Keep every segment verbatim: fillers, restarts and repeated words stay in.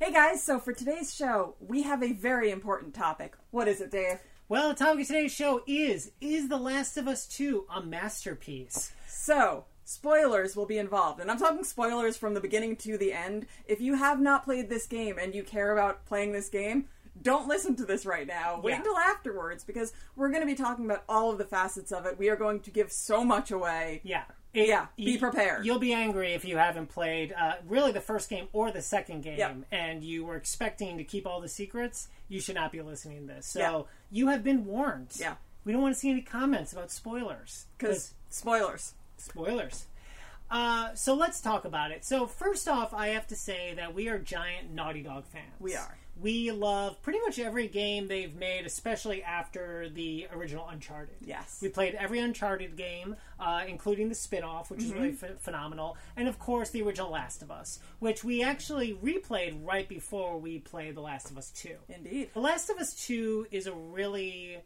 Hey guys, so for today's show, we have a very important topic. What is it, Dave? Well, the topic of today's show is, is The Last of Us two a masterpiece? So, spoilers will be involved. And I'm talking spoilers from the beginning to the end. If you have not played this game and you care about playing this game, don't listen to this right now. Wait yeah. until afterwards, because we're going to be talking about all of the facets of it. We are going to give so much away. Yeah. It, yeah, be you, prepared. You'll be angry if you haven't played uh, really the first game or the second game, yep. and you were expecting to keep all the secrets. You should not be listening to this. So yep. you have been warned. Yeah, we don't want to see any comments about spoilers. Because spoilers. Spoilers. Uh, so let's talk about it. So first off, I have to say that we are giant Naughty Dog fans. We are. We love pretty much every game they've made, especially after the original Uncharted. Yes. We played every Uncharted game, uh, including the spin-off, which mm-hmm. is really ph- phenomenal. And, of course, the original Last of Us, which we actually replayed right before we played The Last of Us two. Indeed. The Last of Us two is a really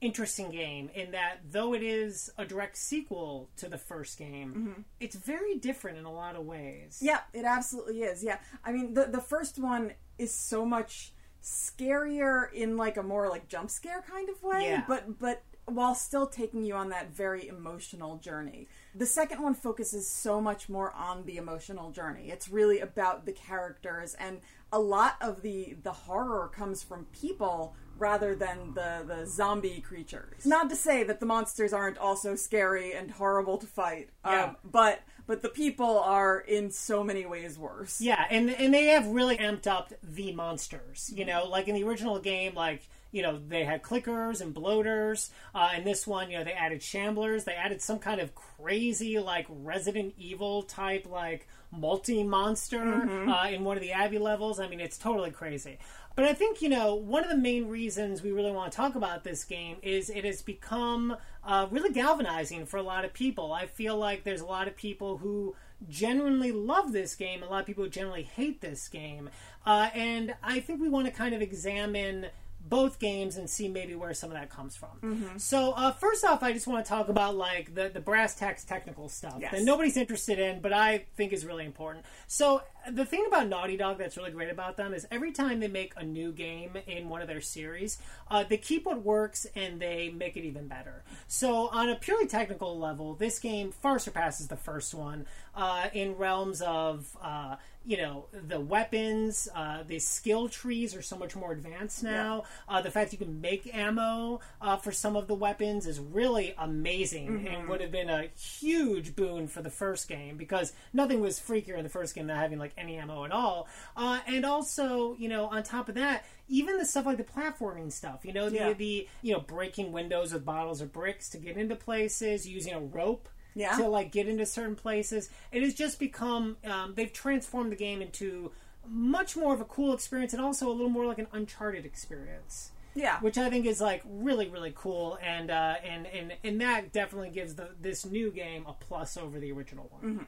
interesting game in that, though it is a direct sequel to the first game, mm-hmm. it's very different in a lot of ways. Yeah, it absolutely is. Yeah. I mean, the the first one is so much scarier in like a more like jump scare kind of way, yeah. but but while still taking you on that very emotional journey. The second one focuses so much more on the emotional journey. It's really about the characters, and a lot of the the horror comes from people rather than the, the zombie creatures. Not to say that the monsters aren't also scary and horrible to fight, yeah. um, but but the people are in so many ways worse. Yeah, and and they have really amped up the monsters. You know, like in the original game, like, you know, they had clickers and bloaters. Uh, in this one, you know, they added shamblers. They added some kind of crazy, like, Resident Evil type, like, multi-monster mm-hmm. uh, in one of the Abby levels. I mean, it's totally crazy. But I think, you know, one of the main reasons we really want to talk about this game is it has become uh, really galvanizing for a lot of people. I feel like there's a lot of people who genuinely love this game, a lot of people who generally hate this game. Uh, and I think we want to kind of examine both games and see maybe where some of that comes from. Mm-hmm. So uh, first off, I just want to talk about like the, the brass tacks technical stuff yes. that nobody's interested in, but I think is really important. So the thing about Naughty Dog that's really great about them is every time they make a new game in one of their series, uh, they keep what works and they make it even better. So on a purely technical level, this game far surpasses the first one uh, in realms of uh, you know, the weapons, uh, the skill trees are so much more advanced now. Yeah. Uh, the fact you can make ammo uh, for some of the weapons is really amazing mm-hmm. and would have been a huge boon for the first game because nothing was freakier in the first game than having like any ammo at all. Uh, and also, you know, on top of that, even the stuff like the platforming stuff, you know, the, yeah. the you know, breaking windows with bottles of bricks to get into places, using a rope. Yeah. To, like, get into certain places. It has just become, um, they've transformed the game into much more of a cool experience and also a little more like an Uncharted experience. Yeah. Which I think is, like, really, really cool. And uh, and, and, and that definitely gives the, this new game a plus over the original one. Mm-hmm.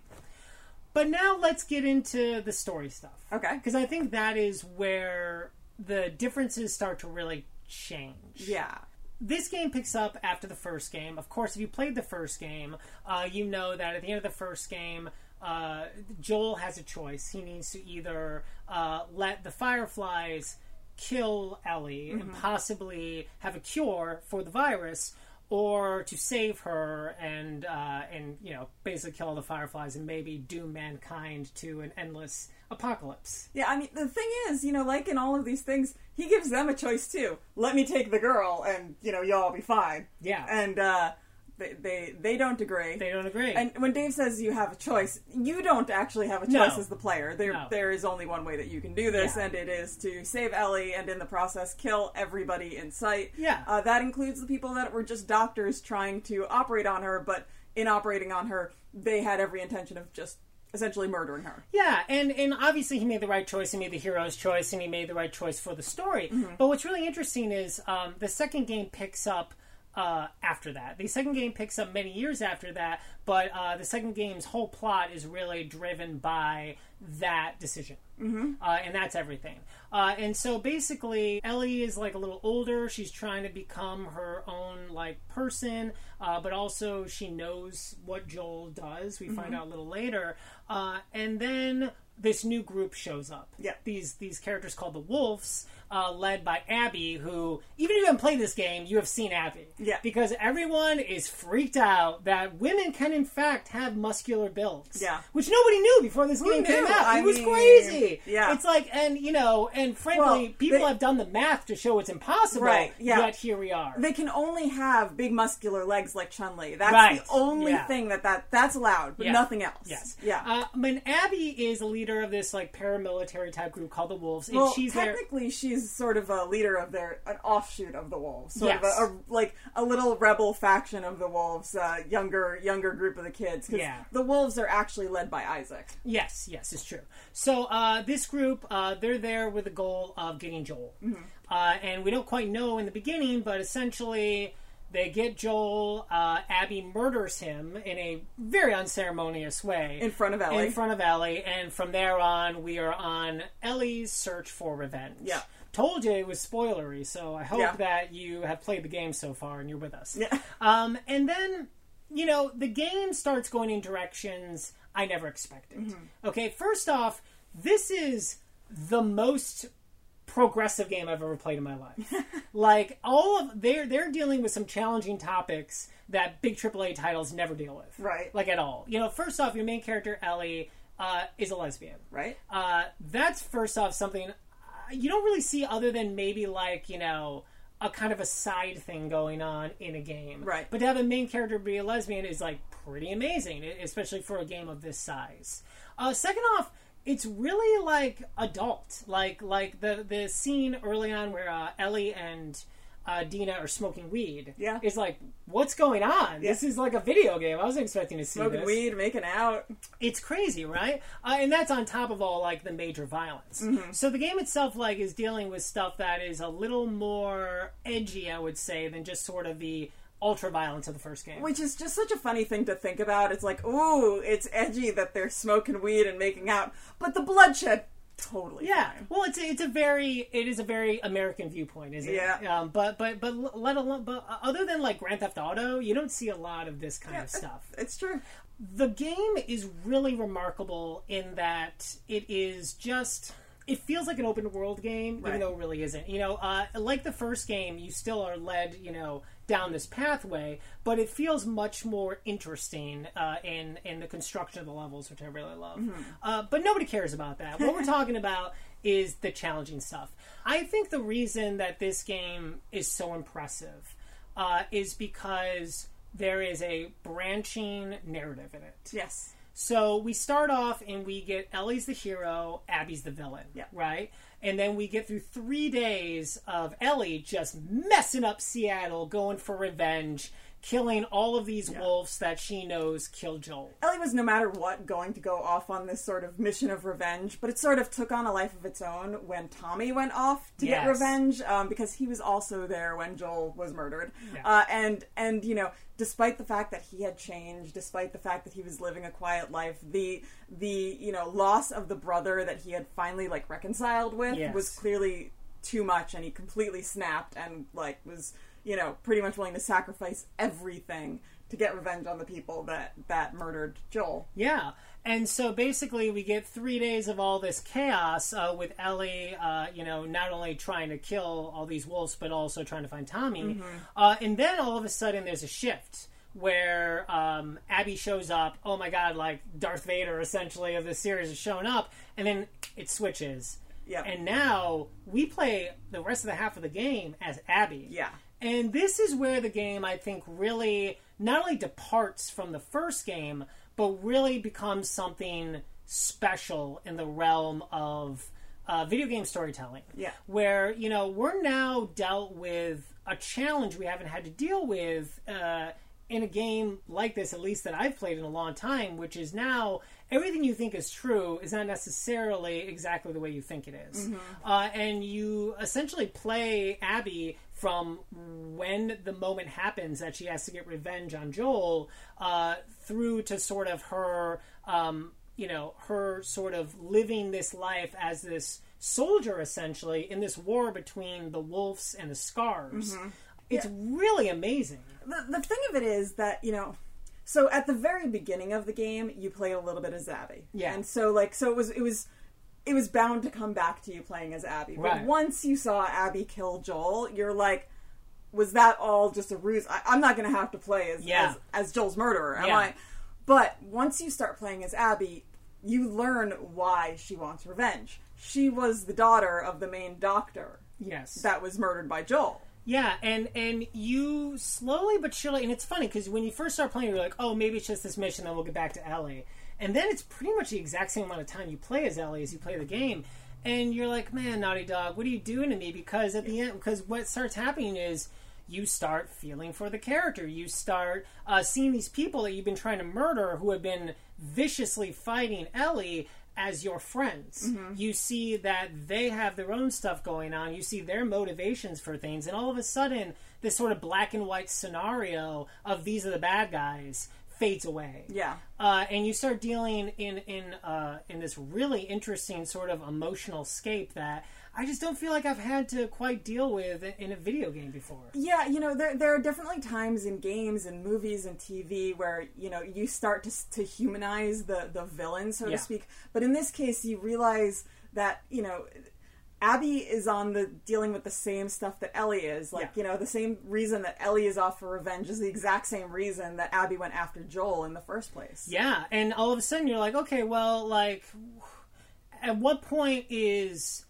But now let's get into the story stuff. Okay. Because I think that is where the differences start to really change. Yeah. This game picks up after the first game. Of course, if you played the first game, uh, you know that at the end of the first game, uh, Joel has a choice. He needs to either uh, let the Fireflies kill Ellie mm-hmm. and possibly have a cure for the virus, or to save her and, uh, and you know, basically kill all the Fireflies and maybe doom mankind to an endless apocalypse. Yeah, I mean, the thing is, you know, like in all of these things, he gives them a choice too. Let me take the girl and, you know, y'all be fine. Yeah. And uh, they, they they don't agree. They don't agree. And when Dave says you have a choice, you don't actually have a choice no. as the player. There no. there is only one way that you can do this, yeah. and it is to save Ellie and in the process kill everybody in sight. Yeah. Uh, that includes the people that were just doctors trying to operate on her, but in operating on her, they had every intention of just essentially murdering her. Yeah, and, and obviously he made the right choice, he made the hero's choice, and he made the right choice for the story. Mm-hmm. But what's really interesting is um, the second game picks up uh, after that. The second game picks up many years after that, but uh, the second game's whole plot is really driven by that decision. Mm-hmm. Uh, and that's everything. Uh, and so basically, Ellie is like a little older. She's trying to become her own like person, uh, but also she knows what Joel does. We mm-hmm. find out a little later. Uh, and then this new group shows up. Yeah. These these characters called the Wolves, uh, led by Abby, who, even if you haven't played this game, you have seen Abby. Yeah. Because everyone is freaked out that women can, in fact, have muscular builds. Yeah. Which nobody knew before this who game knew? Came out. I it was mean, crazy. Yeah. It's like, and, you know, and frankly, well, people they, have done the math to show it's impossible. Right. Yeah. Yet here we are. They can only have big muscular legs like Chun-Li. That's right. the only yeah. thing that, that that's allowed, but yeah. nothing else. Yes. Yeah. Uh, I mean, Abby is a leader of this like paramilitary type group called the Wolves. And well, she's technically their... she's sort of a leader of their an offshoot of the Wolves, sort yes. of a, a like a little rebel faction of the Wolves, uh, younger younger group of the kids. Because yeah. the Wolves are actually led by Isaac. Yes, yes, it's true. So uh, this group, uh, they're there with the goal of getting Joel, mm-hmm. uh, and we don't quite know in the beginning, but essentially. They get Joel, uh, Abby murders him in a very unceremonious way. In front of Ellie. In front of Ellie, and from there on, we are on Ellie's search for revenge. Yeah. Told you it was spoilery, so I hope yeah. that you have played the game so far and you're with us. Yeah. Um, and then, you know, the game starts going in directions I never expected. Mm-hmm. Okay, first off, this is the most... progressive game I've ever played in my life. Like, all of... They're, they're dealing with some challenging topics that big triple A titles never deal with. Right. Like, at all. You know, first off, your main character, Ellie, uh, is a lesbian. Right. Uh, that's, first off, something you don't really see other than maybe, like, you know, a kind of a side thing going on in a game. Right. But to have a main character be a lesbian is, like, pretty amazing, especially for a game of this size. Uh, second off, it's really, like, adult. Like, like the, the scene early on where uh, Ellie and uh, Dina are smoking weed. Yeah. It's like, what's going on? Yeah. This is like a video game. I wasn't expecting to see smoking this. Smoking weed, making out. It's crazy, right? Uh, and that's on top of all, like, the major violence. Mm-hmm. So the game itself, like, is dealing with stuff that is a little more edgy, I would say, than just sort of the... ultra-violence of the first game. Which is just such a funny thing to think about. It's like, ooh, it's edgy that they're smoking weed and making out, but the bloodshed, totally yeah. fine. Well, it's a, it's a very, it is a very American viewpoint, isn't yeah. it? Um, but, but, but let alone, but other than like Grand Theft Auto, you don't see a lot of this kind yeah, of stuff. It's true. The game is really remarkable in that it is just... It feels like an open world game, right. even though it really isn't. You know, uh, like the first game, you still are led, you know, down this pathway, but it feels much more interesting uh, in in the construction of the levels, which I really love. Mm-hmm. Uh, but nobody cares about that. What we're talking about is the challenging stuff. I think the reason that this game is so impressive uh, is because there is a branching narrative in it. Yes. So we start off and we get Ellie's the hero, Abby's the villain, yeah. right? And then we get through three days of Ellie just messing up Seattle, going for revenge, killing all of these yeah. wolves that she knows killed Joel. Ellie was, no matter what, going to go off on this sort of mission of revenge, but it sort of took on a life of its own when Tommy went off to yes. get revenge, um, because he was also there when Joel was murdered. Yeah. Uh, and, and, you know... Despite the fact that he had changed, despite the fact that he was living a quiet life, the the you know loss of the brother that he had finally like reconciled with yes. was clearly too much, and he completely snapped and like was you know pretty much willing to sacrifice everything to get revenge on the people that that murdered Joel. Yeah, and so basically we get three days of all this chaos uh, with Ellie, uh, you know, not only trying to kill all these wolves, but also trying to find Tommy. Mm-hmm. Uh, and then all of a sudden there's a shift where um, Abby shows up. Oh my God, like Darth Vader essentially of this series has shown up, and then it switches. Yeah, and now we play the rest of the half of the game as Abby. Yeah. And this is where the game, I think, really not only departs from the first game, but really becomes something special in the realm of uh, video game storytelling. Yeah. Where, you know, we're now dealt with a challenge we haven't had to deal with uh, in a game like this, at least that I've played in a long time, which is now... Everything you think is true is not necessarily exactly the way you think it is. Mm-hmm. Uh, and you essentially play Abby from when the moment happens that she has to get revenge on Joel uh, through to sort of her... Um, you know, her sort of living this life as this soldier, essentially, in this war between the Wolves and the Scars. Mm-hmm. It's yeah. really amazing. The, the thing of it is that, you know... So at the very beginning of the game, you play a little bit as Abby. Yeah. And so like so it was it was it was bound to come back to you playing as Abby. But right. once you saw Abby kill Joel, you're like, was that all just a ruse? I, I'm not gonna have to play as yeah. as, as Joel's murderer, am yeah. I? But once you start playing as Abby, you learn why she wants revenge. She was the daughter of the main doctor. Yes. That was murdered by Joel. Yeah, and, and you slowly but surely... And it's funny, because when you first start playing, you're like, oh, maybe it's just this mission, then we'll get back to Ellie. And then it's pretty much the exact same amount of time you play as Ellie as you play the game. And you're like, man, Naughty Dog, what are you doing to me? Because at the end... Because what starts happening is you start feeling for the character. You start uh, seeing these people that you've been trying to murder who have been viciously fighting Ellie... as your friends. Mm-hmm. You see that they have their own stuff going on. You see their motivations for things. And all of a sudden, this sort of black and white scenario of these are the bad guys fades away. Yeah. Uh, and you start dealing in in uh, in this really interesting sort of emotional scape that I just don't feel like I've had to quite deal with in a video game before. Yeah, you know, there there are definitely times in games and movies and T V where, you know, you start to to humanize the, the villain, so yeah. to speak. But in this case, you realize that, you know, Abby is on the dealing with the same stuff that Ellie is. Like, yeah. you know, the same reason that Ellie is off for revenge is the exact same reason that Abby went after Joel in the first place. Yeah, and all of a sudden you're like, okay, well, like, at what point is...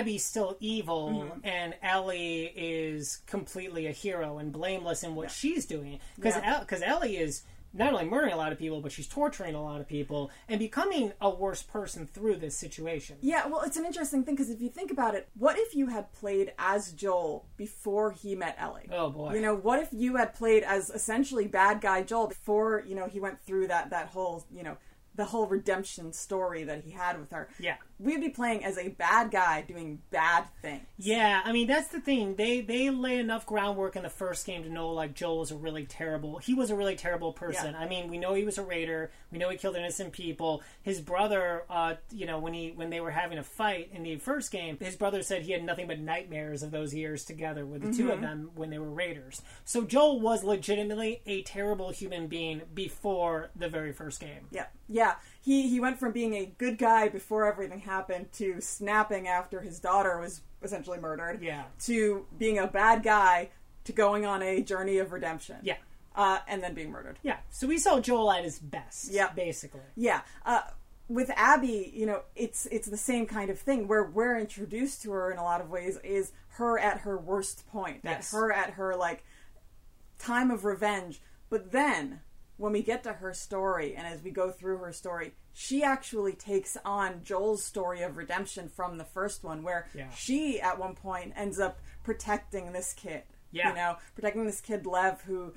Abby's still evil, mm-hmm. and Ellie is completely a hero and blameless in what yeah. she's doing. Because yeah. El- Ellie is not only murdering a lot of people, but she's torturing a lot of people and becoming a worse person through this situation. Yeah, well, it's an interesting thing, because if you think about it, what if you had played as Joel before he met Ellie? Oh, boy. You know, what if you had played as essentially bad guy Joel before, you know, he went through that, that whole, you know... the whole redemption story that he had with her. Yeah. We'd be playing as a bad guy doing bad things. Yeah, I mean, that's the thing. They they lay enough groundwork in the first game to know, like, Joel was a really terrible... He was a really terrible person. Yeah. I mean, we know he was a raider. We know he killed innocent people. His brother, uh, you know, when he when they were having a fight in the first game, his brother said he had nothing but nightmares of those years together with the mm-hmm. two of them when they were raiders. So Joel was legitimately a terrible human being before the very first game. Yeah, yeah. Yeah, he, he went from being a good guy before everything happened to snapping after his daughter was essentially murdered. Yeah. To being a bad guy to going on a journey of redemption. Yeah. Uh, and then being murdered. Yeah. So we saw Joel at his best. Yeah. Basically. Yeah. Uh, with Abby, you know, it's it's the same kind of thing where we're introduced to her in a lot of ways is her at her worst point. Yes. At her at her like time of revenge. But then when we get to her story, and as we go through her story, she actually takes on Joel's story of redemption from the first one, where yeah. she, at one point, ends up protecting this kid. Yeah. You know, protecting this kid, Lev, who,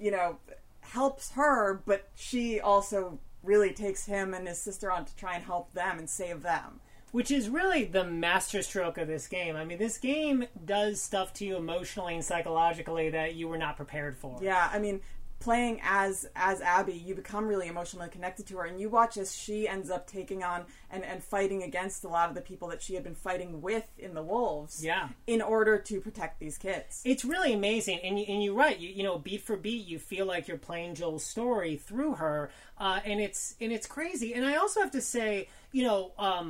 you know, helps her, but she also really takes him and his sister on to try and help them and save them. Which is really the masterstroke of this game. I mean, this game does stuff to you emotionally and psychologically that you were not prepared for. Yeah, I mean... playing as as Abby, you become really emotionally connected to her, and you watch as she ends up taking on and, and fighting against a lot of the people that she had been fighting with in the Wolves yeah. in order to protect these kids. It's really amazing, and, you, and you're right. You, you know, beat for beat, you feel like you're playing Joel's story through her, uh, and it's and it's crazy. And I also have to say, you know... Um,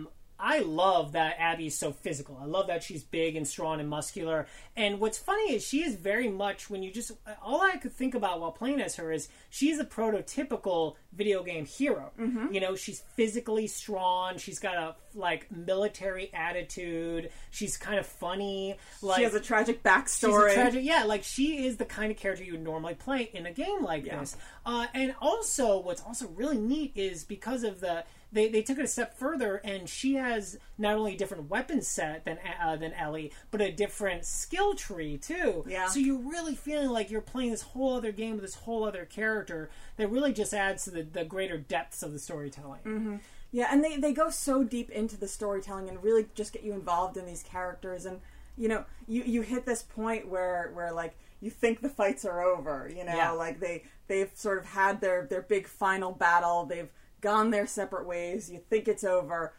I love that Abby's so physical. I love that she's big and strong and muscular. And what's funny is she is very much, when you just, all I could think about while playing as her is she's a prototypical video game hero. Mm-hmm. You know, she's physically strong. She's got a, like, military attitude. She's kind of funny. Like, she has a tragic backstory. She's a tragic, yeah, like, she is the kind of character you would normally play in a game like yeah. this. Uh, and also, what's also really neat is because of the, They they took it a step further, and she has not only a different weapon set than uh, than Ellie, but a different skill tree, too. Yeah. So you're really feeling like you're playing this whole other game with this whole other character that really just adds to the, the greater depths of the storytelling. Mm-hmm. Yeah, and they, they go so deep into the storytelling and really just get you involved in these characters. And, you know, you, you hit this point where, where, like, you think the fights are over, you know? Yeah. Like, they, they've sort of had their, their big final battle. They've gone their separate ways. You think it's over.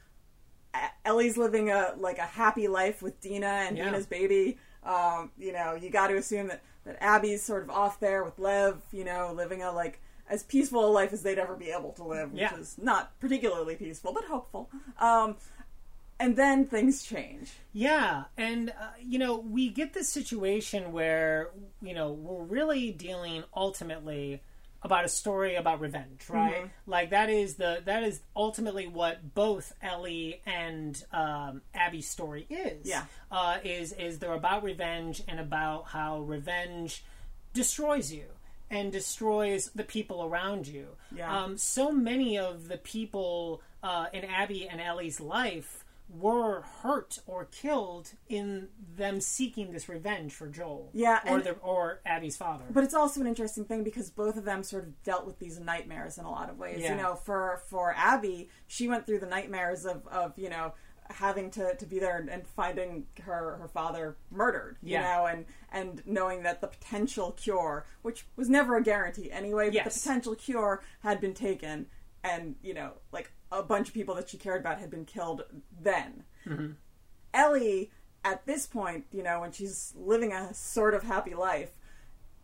Ellie's living a like a happy life with Dina and yeah. Dina's baby. Um, you know, you got to assume that, that Abby's sort of off there with Lev, you know, living a, like, as peaceful a life as they'd ever be able to live, which yeah. is not particularly peaceful, but hopeful. Um, and then things change. Yeah, and, uh, you know, we get this situation where, you know, we're really dealing, ultimately, about a story about revenge, right? Mm-hmm. Like, that is the that is ultimately what both Ellie and um, Abby's story is. Yeah. Uh, is, is they're about revenge and about how revenge destroys you and destroys the people around you. Yeah. Um, so many of the people uh, in Abby and Ellie's life were hurt or killed in them seeking this revenge for Joel. Yeah. Or, and, the, or Abby's father. But it's also an interesting thing because both of them sort of dealt with these nightmares in a lot of ways. Yeah. You know, for, for Abby, she went through the nightmares of, of you know, having to, to be there and, and finding her, her father murdered, you yeah. know, and, and knowing that the potential cure, which was never a guarantee anyway, but yes. the potential cure had been taken and, you know, like a bunch of people that she cared about had been killed then. Mm-hmm. Ellie, at this point, you know, when she's living a sort of happy life,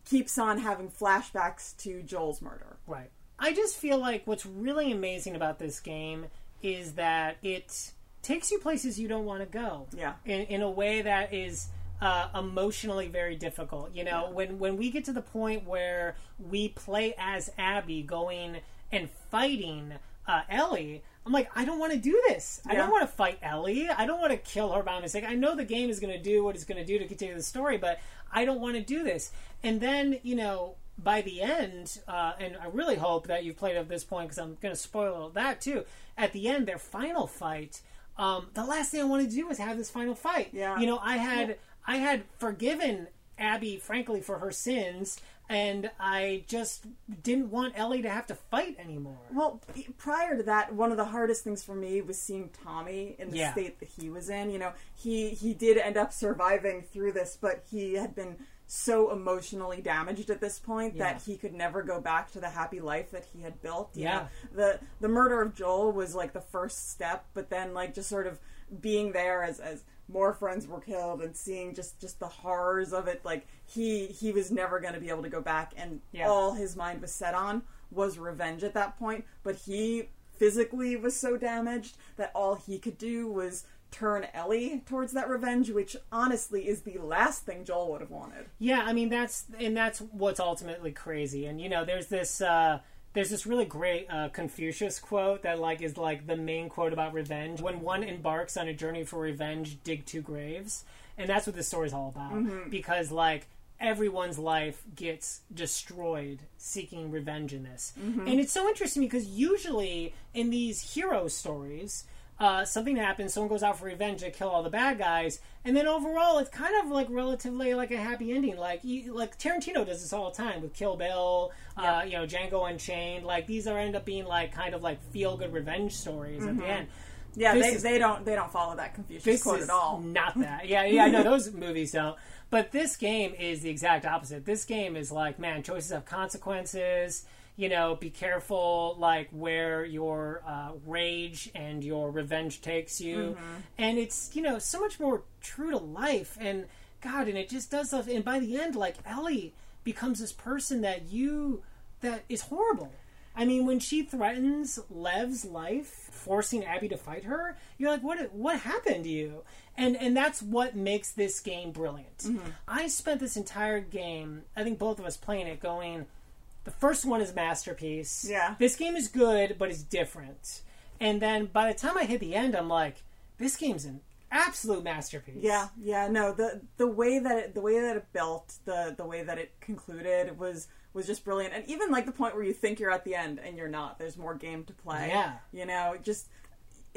keeps on having flashbacks to Joel's murder. Right. I just feel like what's really amazing about this game is that it takes you places you don't want to go. Yeah. In, in a way that is uh, emotionally very difficult. You know, yeah. when, when we get to the point where we play as Abby going and fighting uh, Ellie, I'm like, I don't want to do this. Yeah. I don't want to fight Ellie. I don't want to kill her by mistake. I know the game is going to do what it's going to do to continue the story, but I don't want to do this. And then, you know, by the end, uh, and I really hope that you've played at this point because I'm going to spoil that too. At the end, their final fight, Um, the last thing I wanted to do was have this final fight. Yeah. You know, I had yeah. I had forgiven Abby, frankly, for her sins, and I just didn't want Ellie to have to fight anymore. Well, prior to that, one of the hardest things for me was seeing Tommy in the yeah. state that he was in. You know, he, he did end up surviving through this, but he had been so emotionally damaged at this point yeah. that he could never go back to the happy life that he had built. You yeah. know, the the murder of Joel was like the first step, but then like just sort of being there as, as more friends were killed and seeing just, just the horrors of it, like he he was never going to be able to go back, and yeah. all his mind was set on was revenge at that point, but he physically was so damaged that all he could do was turn Ellie towards that revenge, which honestly is the last thing Joel would have wanted. Yeah, I mean, that's, and that's what's ultimately crazy. And, you know, there's this, uh, there's this really great uh, Confucius quote that, like, is, like, the main quote about revenge. When one embarks on a journey for revenge, dig two graves. And that's what this story's all about. Mm-hmm. Because, like, everyone's life gets destroyed seeking revenge in this. Mm-hmm. And it's so interesting because usually in these hero stories, Uh, something happens, someone goes out for revenge to kill all the bad guys, and then overall it's kind of like relatively like a happy ending. Like you, like Tarantino does this all the time with Kill Bill, uh, yep. you know, Django Unchained. Like these are end up being like kind of like feel good revenge stories mm-hmm. at the end. Yeah, they, is, they don't they don't follow that Confucius quote at all. Not that. Yeah, yeah, I know those movies don't. But this game is the exact opposite. This game is like, man, choices have consequences. You know, be careful, like, where your uh, rage and your revenge takes you. Mm-hmm. And it's, you know, so much more true to life. And, God, and it just does stuff. And by the end, like, Ellie becomes this person that you, that is horrible. I mean, when she threatens Lev's life, forcing Abby to fight her, you're like, what what happened to you? And, and that's what makes this game brilliant. Mm-hmm. I spent this entire game, I think both of us playing it, going, the first one is masterpiece. Yeah. This game is good, but it's different. And then by the time I hit the end, I'm like, this game's an absolute masterpiece. Yeah, yeah. No, the the way that it, the way that it built, the the way that it concluded was was just brilliant. And even like the point where you think you're at the end and you're not. There's more game to play. Yeah. You know, just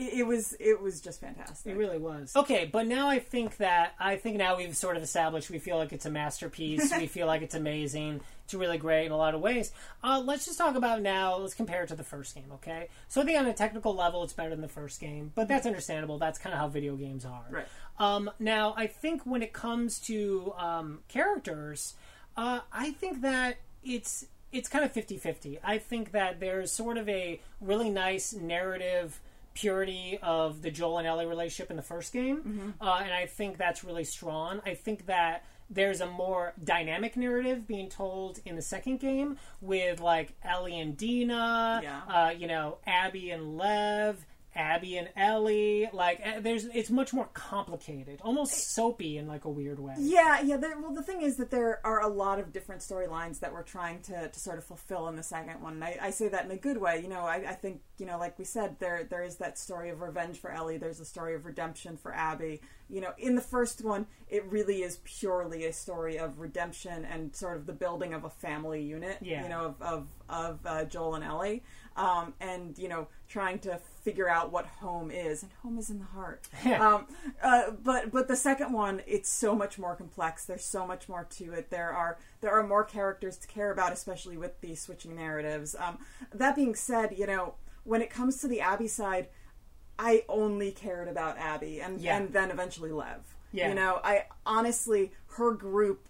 it, it was it was just fantastic. It really was. Okay, but now I think that I think now we've sort of established we feel like it's a masterpiece. We feel like it's amazing. It's really great in a lot of ways. Uh, let's just talk about now, let's compare it to the first game, okay? So I think on a technical level, it's better than the first game, but that's understandable. That's kind of how video games are. Right. Um, now, I think when it comes to um, characters, uh, I think that it's it's kind of fifty fifty. I think that there's sort of a really nice narrative purity of the Joel and Ellie relationship in the first game. Mm-hmm. Uh, and I think that's really strong. I think that there's a more dynamic narrative being told in the second game with, like, Ellie and Dina, yeah. uh, you know, Abby and Lev, Abby and Ellie. Like, there's, it's much more complicated, almost soapy in, like, a weird way. Yeah, yeah. Well, the thing is that there are a lot of different storylines that we're trying to, to sort of fulfill in the second one. And I, I say that in a good way. You know, I, I think, you know, like we said, there there is that story of revenge for Ellie. There's a story of redemption for Abby. You know, in the first one, it really is purely a story of redemption and sort of the building of a family unit, yeah. you know, of of, of uh, Joel and Ellie. Um, and, you know, trying to figure out what home is. And home is in the heart. um, uh, but but the second one, it's so much more complex. There's so much more to it. There are there are more characters to care about, especially with the switching narratives. Um, that being said, you know, when it comes to the Abby side, I only cared about Abby and, yeah. and then eventually Lev. Yeah. You know, I honestly, her group,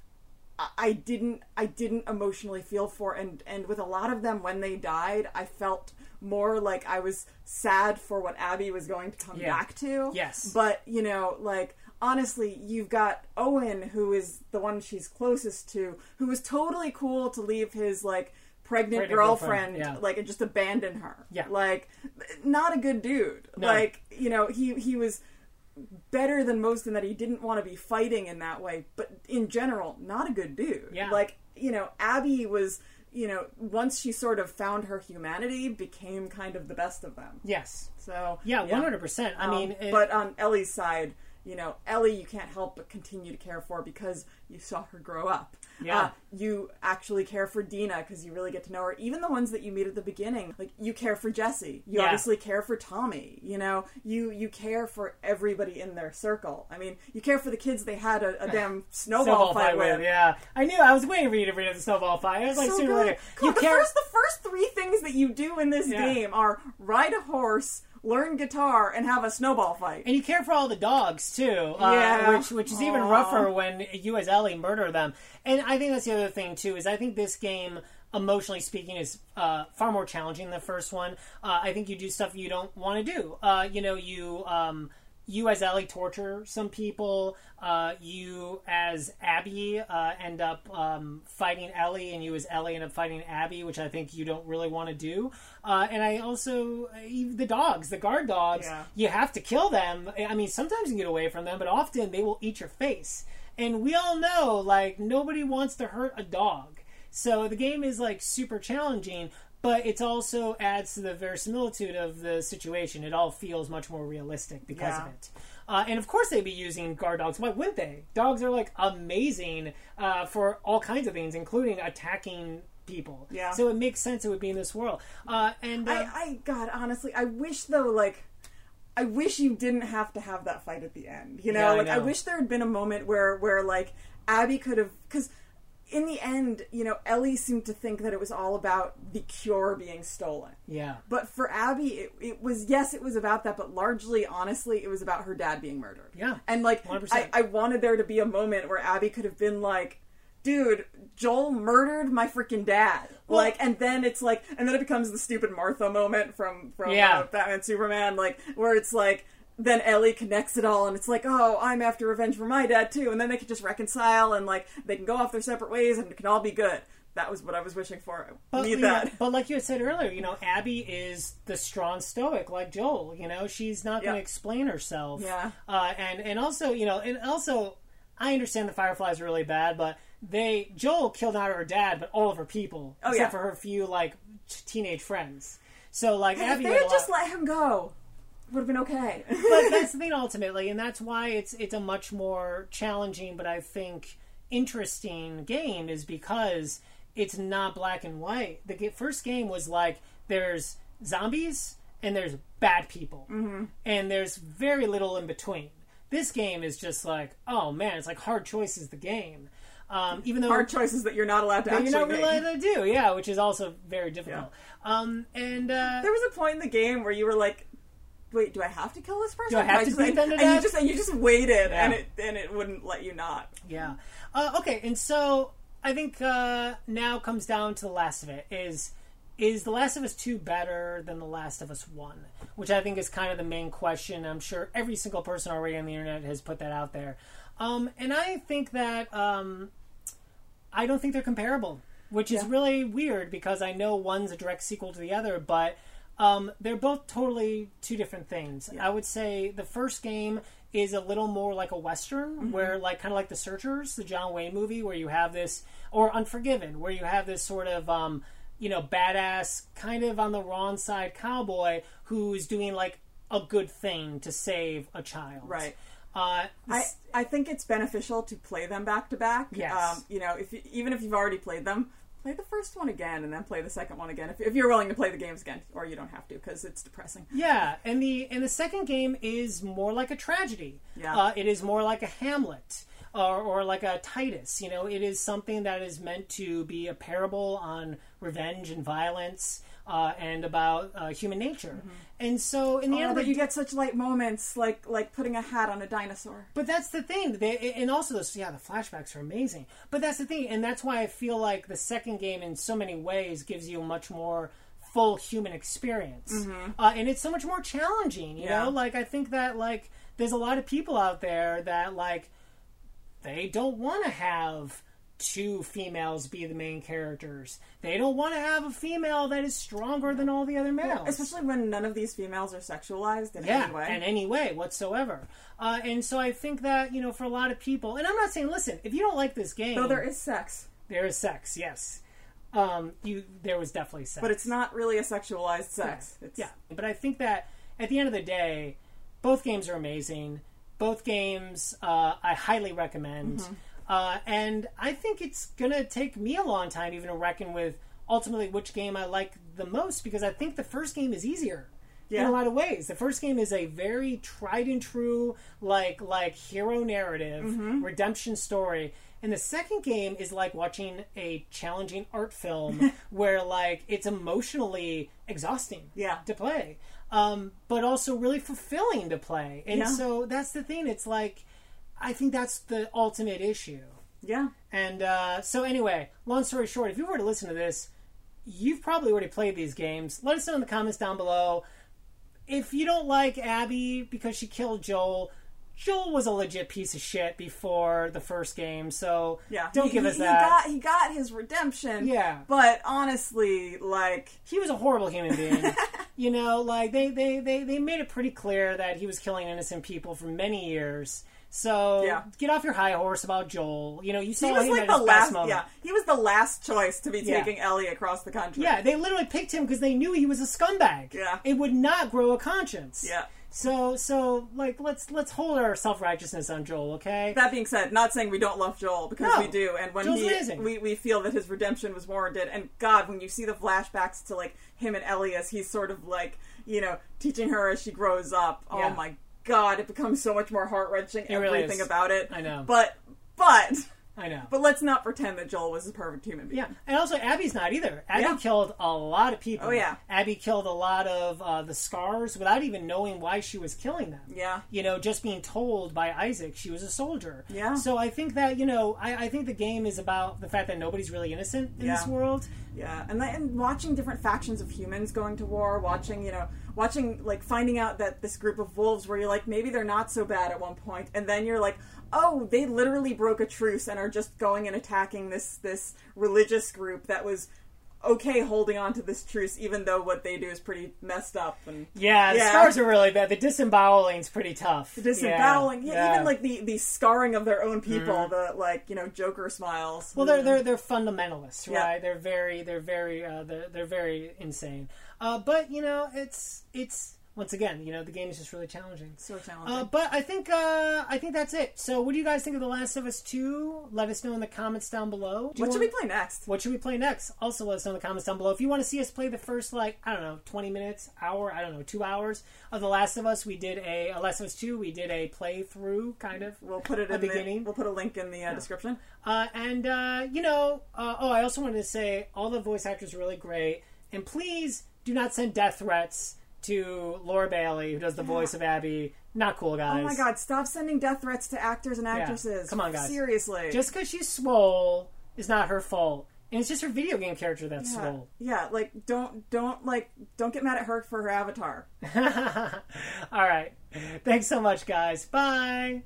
I, I didn't I didn't emotionally feel for, and, and with a lot of them when they died, I felt more like I was sad for what Abby was going to come yeah. back to. Yes. But, you know, like, honestly, you've got Owen, who is the one she's closest to, who was totally cool to leave his, like, Pregnant, pregnant girlfriend, girlfriend yeah. like, and just abandon her. Yeah. Like, not a good dude. No. Like, you know, he, he was better than most in that he didn't want to be fighting in that way, but in general, not a good dude. Yeah. Like, you know, Abby was, you know, once she sort of found her humanity, became kind of the best of them. Yes. So. Yeah, yeah. one hundred percent. I um, mean. It... But on Ellie's side, you know, Ellie you can't help but continue to care for because you saw her grow up. Yeah. Uh, you actually care for Dina because you really get to know her. Even the ones that you meet at the beginning. Like, you care for Jesse. You yeah. obviously care for Tommy. You know, you, you care for everybody in their circle. I mean, you care for the kids they had a, a damn snowball, snowball fight, fight with. Yeah. I knew. I was waiting for you to read the snowball fight. I was like, so super good. Come on, the, care- first, the first three things that you do in this yeah. game are ride a horse, learn guitar, and have a snowball fight. And you care for all the dogs, too. Yeah. Uh, which, which is Aww. even rougher when you as Ellie murder them. And I think that's the other thing, too, is I think this game, emotionally speaking, is uh, far more challenging than the first one. Uh, I think you do stuff you don't want to do. Uh, you know, you... Um, You as Ellie torture some people. Uh, you as Abby uh, end up um, fighting Ellie, and you as Ellie end up fighting Abby, which I think you don't really want to do. Uh, and I also, the dogs, the guard dogs, yeah. you have to kill them. I mean, sometimes you get away from them, but often they will eat your face. And we all know, like, nobody wants to hurt a dog. So the game is, like, super challenging. But it also adds to the verisimilitude of the situation. It all feels much more realistic because yeah. of it. Uh, and of course they'd be using guard dogs. Why wouldn't they? Dogs are, like, amazing uh, for all kinds of things, including attacking people. Yeah. So it makes sense it would be in this world. Uh, and uh, I, I, God, honestly, I wish, though, like, I wish you didn't have to have that fight at the end. You know, yeah, I like, know. I wish there had been a moment where, where like, Abby could have, because in the end, you know, Ellie seemed to think that it was all about the cure being stolen. Yeah. But for Abby, it, it was, yes, it was about that, but largely, honestly, it was about her dad being murdered. Yeah. And, like, I, I wanted there to be a moment where Abby could have been like, dude, Joel murdered my freaking dad. Well, like, and then it's like, and then it becomes the stupid Martha moment from, from yeah. uh, Batman, Superman, like, where it's like, then Ellie connects it all, and it's like, oh, I'm after revenge for my dad, too. And then they can just reconcile, and, like, they can go off their separate ways, and it can all be good. That was what I was wishing for. I but, need that. Know, but like you had said earlier, you know, Abby is the strong stoic, like Joel. You know, she's not going to yeah. explain herself. Yeah. Uh, and, and also, you know, and also, I understand the Fireflies are really bad, but they, Joel killed not her dad, but all of her people. Oh, except yeah. for her few, like, t- teenage friends. So, like, hey, Abby... They had just lot- let him go. Would have been okay. But that's the thing, ultimately, and that's why it's it's a much more challenging, but I think interesting game, is because it's not black and white. The first game was like, there's zombies and there's bad people, mm-hmm. and there's very little in between. This game is just like, oh man, it's like Hard Choice is the game. Um, even though hard choices that you're not allowed to actually make. You're not allowed to do, yeah, which is also very difficult. Yeah. Um, and uh, there was a point in the game where you were like, wait, do I have to kill this person? Do I have I to beat them to death? And you just, and you just waited, yeah. and it and it wouldn't let you not. Yeah. Uh, okay, and so I think uh, now comes down to The Last of It. Is is The Last of Us two better than The Last of Us one? Which I think is kind of the main question. I'm sure every single person already on the internet has put that out there. Um, and I think that um, I don't think they're comparable, which yeah. is really weird because I know one's a direct sequel to the other, but um, they're both totally two different things. Yeah. I would say the first game is a little more like a Western, mm-hmm. where like kind of like The Searchers, the John Wayne movie, where you have this, or Unforgiven, where you have this sort of, um, you know, badass, kind of on the wrong side cowboy who's doing like a good thing to save a child. Right. Uh, I, I think it's beneficial to play them back to back. Yes. Um, you know, if you, even if you've already played them, play the first one again and then play the second one again if, if you're willing to play the games again, or you don't have to because it's depressing. Yeah, and the and the second game is more like a tragedy. Yeah, uh, it is more like a Hamlet or, or like a Titus. You know, it is something that is meant to be a parable on revenge and violence. Uh, and about uh, human nature, mm-hmm. and so in the oh, end, but you get such light moments, like like putting a hat on a dinosaur. But that's the thing, they, and also those yeah, the flashbacks are amazing. But that's the thing, and that's why I feel like the second game, in so many ways, gives you a much more full human experience, mm-hmm. uh, and it's so much more challenging. You yeah. know, like I think that like there's a lot of people out there that like they don't want to have two females be the main characters. They don't want to have a female that is stronger than all the other males. Yeah, especially when none of these females are sexualized in yeah, any way. in any way whatsoever. Uh, and so I think that, you know, for a lot of people, and I'm not saying, listen, if you don't like this game... Though there is sex. There is sex, yes. Um, you There was definitely sex. But it's not really a sexualized sex. Yeah. It's... yeah. But I think that, at the end of the day, both games are amazing. Both games uh, I highly recommend. Mm-hmm. Uh, and I think it's going to take me a long time even to reckon with ultimately which game I like the most, because I think the first game is easier yeah. in a lot of ways. The first game is a very tried and true, like, like hero narrative, mm-hmm. redemption story. And the second game is like watching a challenging art film where like it's emotionally exhausting yeah. to play, um, but also really fulfilling to play. And yeah. so that's the thing. It's like, I think that's the ultimate issue. Yeah. And uh, so anyway, long story short, if you were to listen to this, you've probably already played these games. Let us know in the comments down below. If you don't like Abby because she killed Joel, Joel was a legit piece of shit before the first game, so yeah. don't he, give us he, that. He got, he got his redemption, yeah. but honestly, like... He was a horrible human being. You know, like, they, they, they, they made it pretty clear that he was killing innocent people for many years. So yeah. get off your high horse about Joel. You know, you saw him like at his best moment. Yeah, he was the last choice to be yeah. taking Ellie across the country. Yeah, they literally picked him because they knew he was a scumbag. Yeah, it would not grow a conscience. Yeah. So so like let's let's hold our self righteousness on Joel, okay? That being said, not saying we don't love Joel, because no. we do, and when Joel's he amazing. we we feel that his redemption was warranted. And God, when you see the flashbacks to like him and Ellie as he's sort of like, you know, teaching her as she grows up. Oh yeah. my God. God, it becomes so much more heart-wrenching, it everything really about it. I know. But, but... I know. But let's not pretend that Joel was a perfect human being. Yeah. And also, Abby's not either. Abby yeah. killed a lot of people. Oh, yeah. Abby killed a lot of uh, the Scars without even knowing why she was killing them. Yeah. You know, just being told by Isaac she was a soldier. Yeah. So I think that, you know, I, I think the game is about the fact that nobody's really innocent in yeah. this world. Yeah. And, that, and watching different factions of humans going to war, watching, you know, watching, like, finding out that this group of wolves where you're like, maybe they're not so bad at one point, and then you're like, oh, they literally broke a truce and are just going and attacking this this religious group that was okay holding on to this truce, even though what they do is pretty messed up. And yeah, yeah. the scars are really bad. The disemboweling's pretty tough. The disemboweling, yeah, yeah. even like the, the scarring of their own people, mm. the like you know Joker smiles. Well, they're they're they're fundamentalists, right? Yeah. They're very they're very uh, they're, they're very insane. Uh, but you know, it's it's. Once again, you know, the game is just really challenging. So challenging. Uh, but I think uh, I think that's it. So what do you guys think of The Last of Us two? Let us know in the comments down below. Do what should we play next? What should we play next? Also let us know in the comments down below. If you want to see us play the first, like, I don't know, twenty minutes, hour, I don't know, two hours of The Last of Us. We did a, uh, Last of Us two, we did a playthrough, kind of. We'll put it in the beginning. We'll put a link in the uh, yeah. description. Uh, and, uh, you know, uh, oh, I also wanted to say, all the voice actors are really great. And please do not send death threats to Laura Bailey, who does the voice yeah. of Abby. Not cool, guys. Oh my God, stop sending death threats to actors and actresses. Yeah. Come on, guys. Seriously. Just because she's swole is not her fault. And it's just her video game character that's yeah. slow. Yeah, like, don't, don't, like, don't get mad at her for her avatar. All right. Thanks so much, guys. Bye.